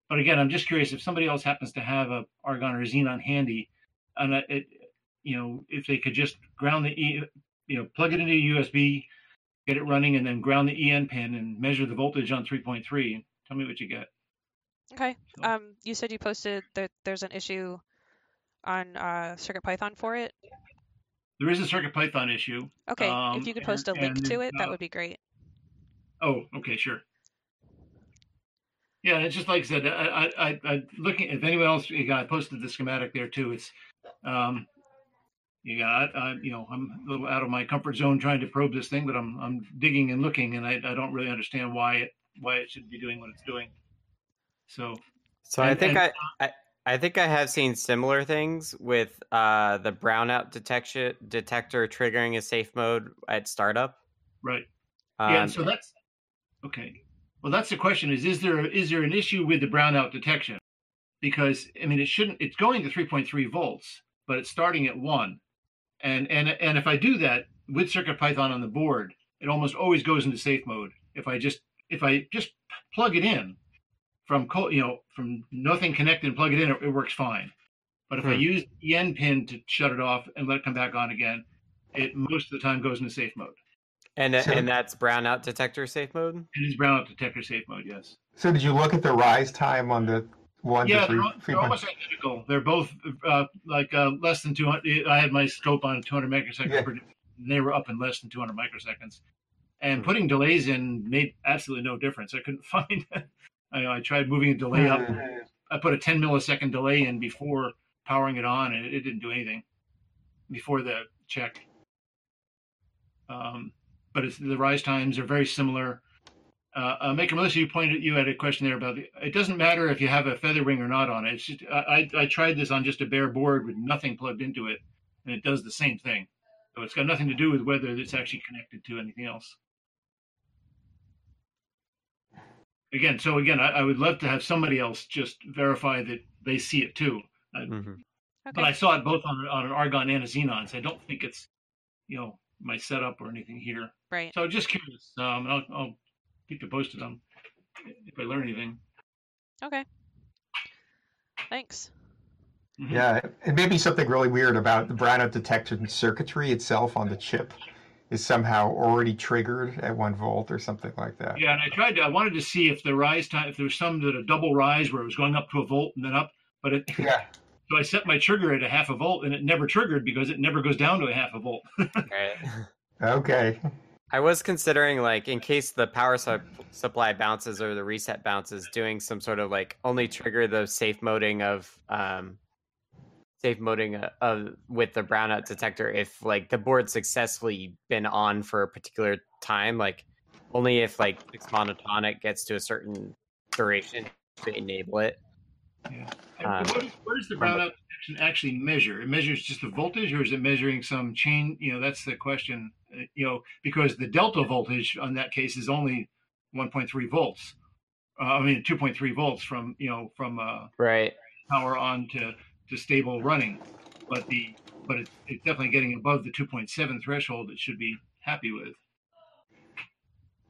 But again, I'm just curious if somebody else happens to have a argon or a xenon handy, and if they could just ground the plug it into USB, get it running, and then ground the EN pin and measure the voltage on 3.3. Tell me what you get. Okay. So, you said you posted that there's an issue on CircuitPython for it? There is a CircuitPython issue. Okay. If you could post a link to it, that would be great. Oh, okay, sure. Yeah, it's just like I said, I looking, if anyone else, I posted the schematic there too. It's, I'm a little out of my comfort zone trying to probe this thing, but I'm digging and looking, and I don't really understand why it should be doing what it's doing. I think I have seen similar things with the brownout detector triggering a safe mode at startup. Right. Yeah. So that's okay. Well, that's the question: is there an issue with the brownout detection? Because I mean, it shouldn't. It's going to 3.3 volts, but it's starting at 1. And if I do that with CircuitPython on the board, it almost always goes into safe mode. If I just plug it in from nothing connected and plug it in, it works fine. But if I use the EN pin to shut it off and let it come back on again, it most of the time goes into safe mode. And that's brownout detector safe mode? It is brownout detector safe mode, yes. So did you look at the rise time on the 1 to 3? Yeah, they're almost identical. They're both less than 200. I had my scope on 200 microseconds. Yeah. They were up in less than 200 microseconds. And putting delays in made absolutely no difference. I couldn't find it. I tried moving a delay up. I put a 10 millisecond delay in before powering it on, and it didn't do anything before the check. But the rise times are very similar. Maker Melissa, you had a question there about it doesn't matter if you have a Featherwing or not on it. It's just, I tried this on just a bare board with nothing plugged into it, and it does the same thing. So it's got nothing to do with whether it's actually connected to anything else. Again, I would love to have somebody else just verify that they see it too. Okay. But I saw it both on an argon and a xenon, so I don't think it's, my setup or anything here. Right. So just curious. I'll keep you posted on if I learn anything. Okay. Thanks. Mm-hmm. Yeah, it may be something really weird about the brownout detection circuitry itself on the chip. Is somehow already triggered at 1 volt or something like that. Yeah, and I wanted to see if the rise time, if there was some that a double rise where it was going up to 1 volt and then up, but it. Yeah. So I set my trigger at 0.5 volt, and it never triggered because it never goes down to 0.5 volt. Right. Okay. I was considering, in case the power supply bounces or the reset bounces, doing some sort of only trigger the safe moding with the brownout detector if the board's successfully been on for a particular time, only if it's monotonic gets to a certain duration to enable it. Yeah. What does the brownout detection actually measure? It measures just the voltage, or is it measuring some chain? That's the question. Because the delta voltage on that case is only 1.3 volts. 2.3 volts from right power on to stable running, but it's definitely getting above the 2.7 threshold it should be happy with.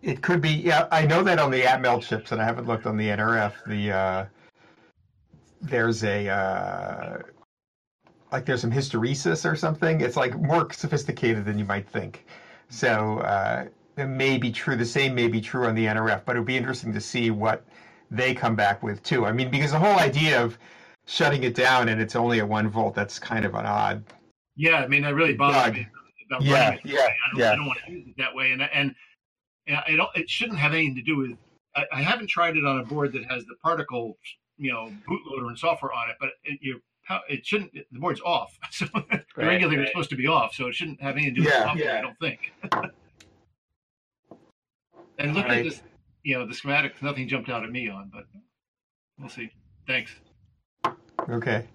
It could be, yeah. I know that on the Atmel chips, and I haven't looked on the NRF. There's some hysteresis or something. It's more sophisticated than you might think. So it may be true. The same may be true on the NRF, but it would be interesting to see what they come back with too. I mean, because the whole idea of shutting it down and it's only at 1 volt, that's kind of an odd. Yeah, I mean, that really bothers me about running it. I don't want to use it that way, and it shouldn't have anything to do with. I haven't tried it on a board that has the Particle, bootloader and software on it, but it shouldn't. The board's off, so the regulator is supposed to be off, so it shouldn't have anything to do with software. I don't think. And looking at this, the schematic, nothing jumped out at me on, but we'll see. Thanks. Okay.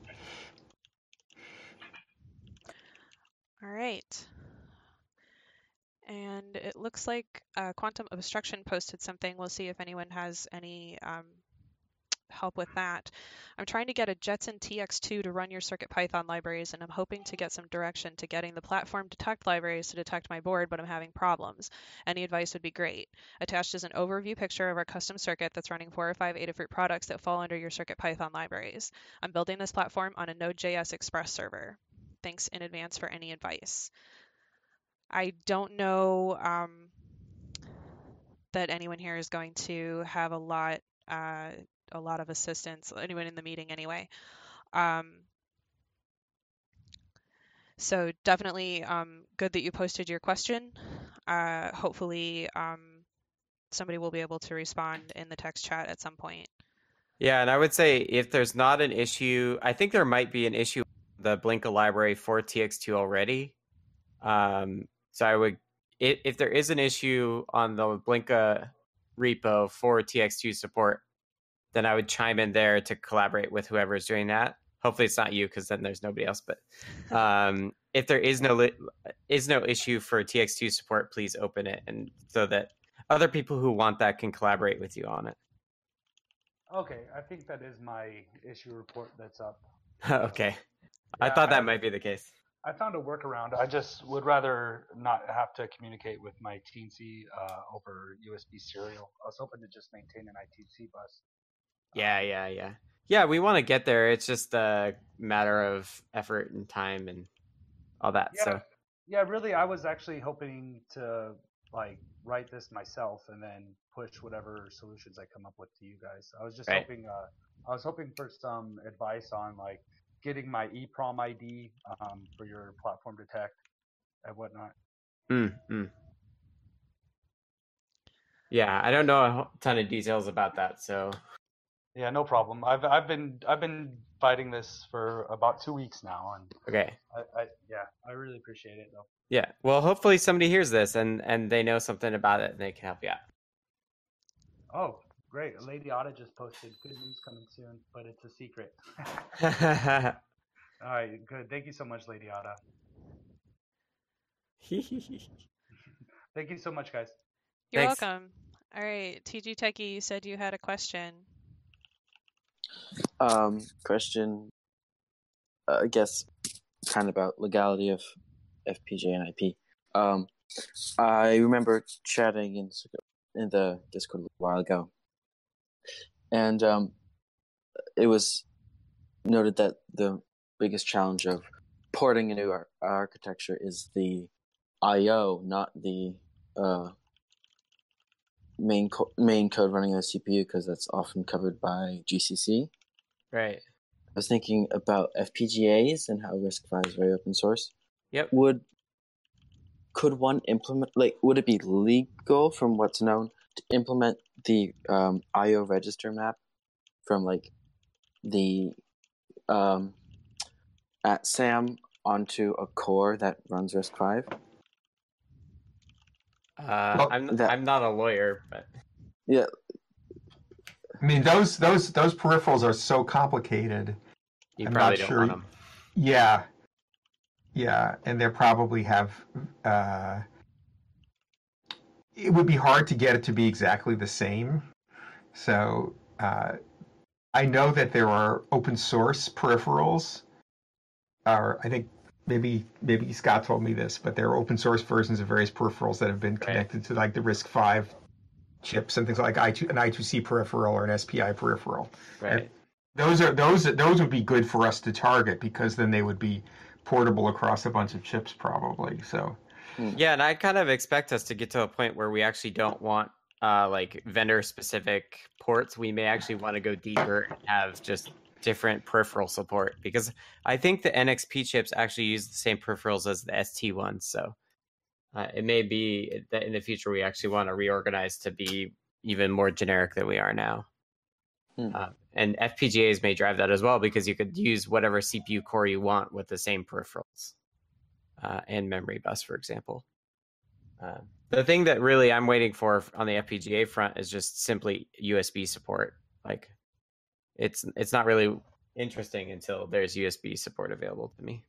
All right. And it looks like Quantum Obstruction posted something. We'll see if anyone has any help with that. I'm trying to get a Jetson TX2 to run your CircuitPython libraries, and I'm hoping to get some direction to getting the platform detect libraries to detect my board, but I'm having problems. Any advice would be great. Attached is an overview picture of our custom circuit that's running 4 or 5 Adafruit products that fall under your CircuitPython libraries. I'm building this platform on a Node.js Express server. Thanks in advance for any advice. I don't know that anyone here is going to have a lot of assistance, anyone in the meeting anyway. So definitely good that you posted your question. Hopefully somebody will be able to respond in the text chat at some point. Yeah, and I would say if there's not an issue, I think there might be an issue with the Blinka library for TX2 already. So I would, if there is an issue on the Blinka repo for TX2 support, then I would chime in there to collaborate with whoever is doing that. Hopefully it's not you, because then there's nobody else. But if there is no issue for TX2 support, please open it, and so that other people who want that can collaborate with you on it. Okay, I think that is my issue report that's up. Okay, yeah, I thought that might be the case. I found a workaround. I just would rather not have to communicate with my Teensy over USB serial. I was hoping to just maintain an ITC bus. Yeah, we want to get there. It's just a matter of effort and time and all that. Yeah. So yeah, really, I was actually hoping to like write this myself and then push whatever solutions I come up with to you guys. I was just hoping I was hoping for some advice on like getting my EEPROM ID for your platform detect and whatnot. Yeah, I don't know a ton of details about that, so. Yeah, no problem. I've been fighting this for about 2 weeks now, and I really appreciate it though. Yeah, well, hopefully somebody hears this and they know something about it and they can help you out. Oh, great! Lady Ada just posted good news coming soon, but it's a secret. All right, good. Thank you so much, Lady Ada. Thank you so much, guys. You're welcome. All right, TG Techie, you said you had a question. I guess kind of about legality of FPJ and IP. I remember chatting in the Discord a while ago, and it was noted that the biggest challenge of porting a new architecture is the I/O, not the main code running on the CPU, because that's often covered by GCC. Right. I was thinking about FPGAs and how RISC-V is very open source. Yep. Could one implement, like, would it be legal from what's known to implement the IO register map from like the at SAM onto a core that runs RISC-V? I'm not a lawyer, but yeah, I mean those peripherals are so complicated. You I'm probably not don't sure. want them. Yeah, and they probably have. It would be hard to get it to be exactly the same. So I know that there are open source peripherals, or I think. Maybe Scott told me this, but there are open source versions of various peripherals that have been connected to like the RISC-V chips and things like an I2C peripheral or an SPI peripheral. Right. And those would be good for us to target, because then they would be portable across a bunch of chips probably. So yeah, and I kind of expect us to get to a point where we actually don't want like vendor specific ports. We may actually want to go deeper and have just different peripheral support, because I think the NXP chips actually use the same peripherals as the ST ones. So it may be that in the future we actually want to reorganize to be even more generic than we are now. And FPGAs may drive that as well, because you could use whatever CPU core you want with the same peripherals and memory bus, for example. The thing that really I'm waiting for on the FPGA front is just simply USB support. Like, it's not really interesting until there's USB support available to me.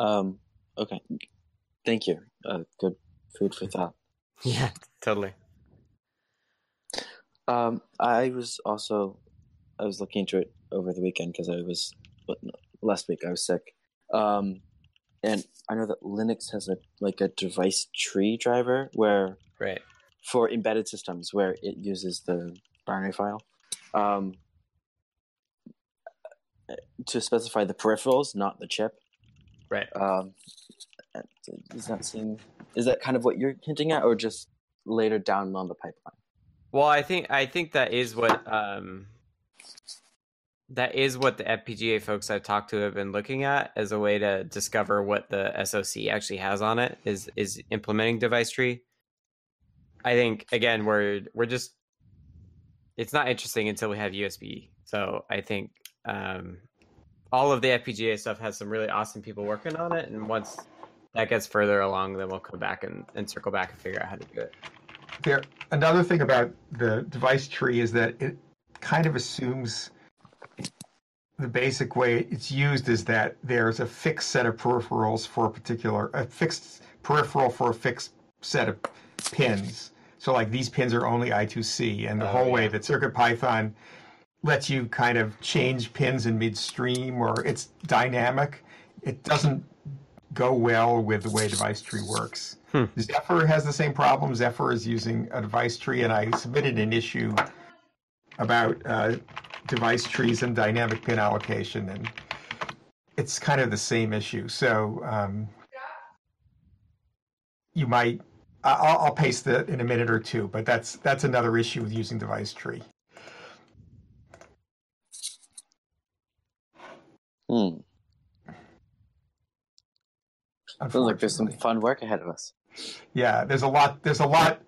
Okay. Thank you. Good food for thought. Yeah, totally. I was looking into it over the weekend because last week I was sick. And I know that Linux has a device tree driver where for embedded systems where it uses the binary file to specify the peripherals, not the chip. Right. Is that kind of what you're hinting at, or just later down on the pipeline? Well, I think that is what the FPGA folks I've talked to have been looking at as a way to discover what the SoC actually has on it is implementing device tree. I think again we're just, it's not interesting until we have USB. So I think all of the FPGA stuff has some really awesome people working on it, and once that gets further along, then we'll come back and circle back and figure out how to do it. There, another thing about the device tree is that it kind of assumes the basic way it's used is that there's a fixed set of peripherals for a fixed peripheral for a fixed set of pins. So like these pins are only I2C, and the whole way that CircuitPython lets you kind of change pins in midstream, or it's dynamic. It doesn't go well with the way device tree works. Zephyr has the same problem. Zephyr is using a device tree, and I submitted an issue about device trees and dynamic pin allocation, and it's kind of the same issue. So I'll paste that in a minute or two, but that's another issue with using device tree. Sounds like there's some fun work ahead of us. Yeah, there's a lot.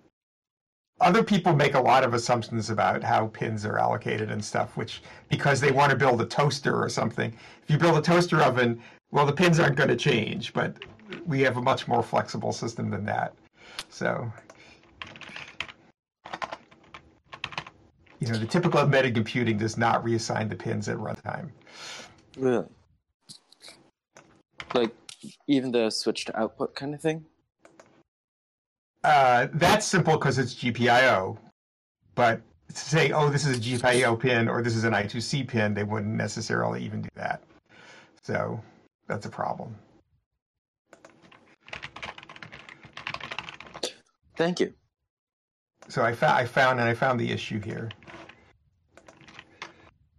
Other people make a lot of assumptions about how pins are allocated and stuff, which, because they want to build a toaster or something. If you build a toaster oven, well, the pins aren't going to change, but we have a much more flexible system than that. So, you know, the typical embedded computing does not reassign the pins at runtime. Really? Like, even the switch to output kind of thing? That's simple because it's GPIO. But to say, oh, this is a GPIO pin or this is an I2C pin, they wouldn't necessarily even do that. So that's a problem. Thank you. So I found the issue here.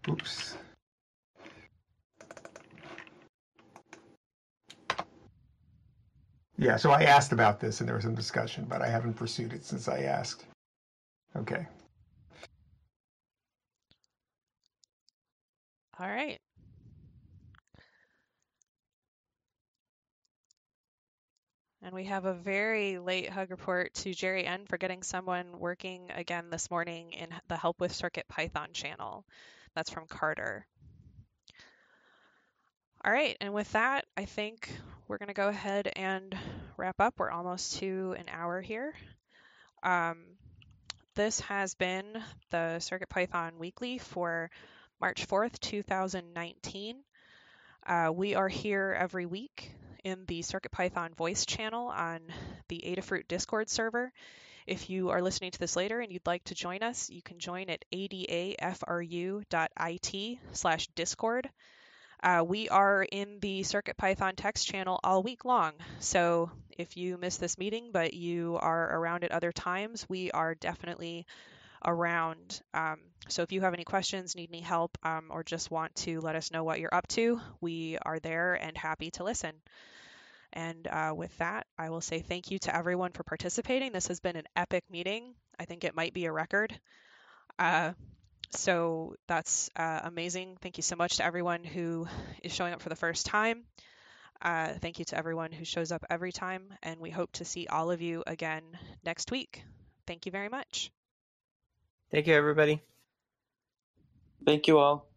Oops. Yeah, so I asked about this, and there was some discussion, but I haven't pursued it since I asked. Okay. All right. And we have a very late hug report to Jerry N. for getting someone working again this morning in the Help with CircuitPython channel. That's from Carter. All right, and with that, I think we're going to go ahead and wrap up. We're almost to an hour here. This has been the CircuitPython Weekly for March 4th, 2019. We are here every week in the CircuitPython voice channel on the Adafruit Discord server. If you are listening to this later and you'd like to join us, you can join at adafru.it/discord. We are in the CircuitPython text channel all week long, so if you miss this meeting but you are around at other times, we are definitely around. So if you have any questions, need any help, or just want to let us know what you're up to, we are there and happy to listen. And with that, I will say thank you to everyone for participating. This has been an epic meeting. I think it might be a record. So that's amazing. Thank you so much to everyone who is showing up for the first time. Thank you to everyone who shows up every time, and we hope to see all of you again next week. Thank you very much. Thank you, everybody. Thank you all.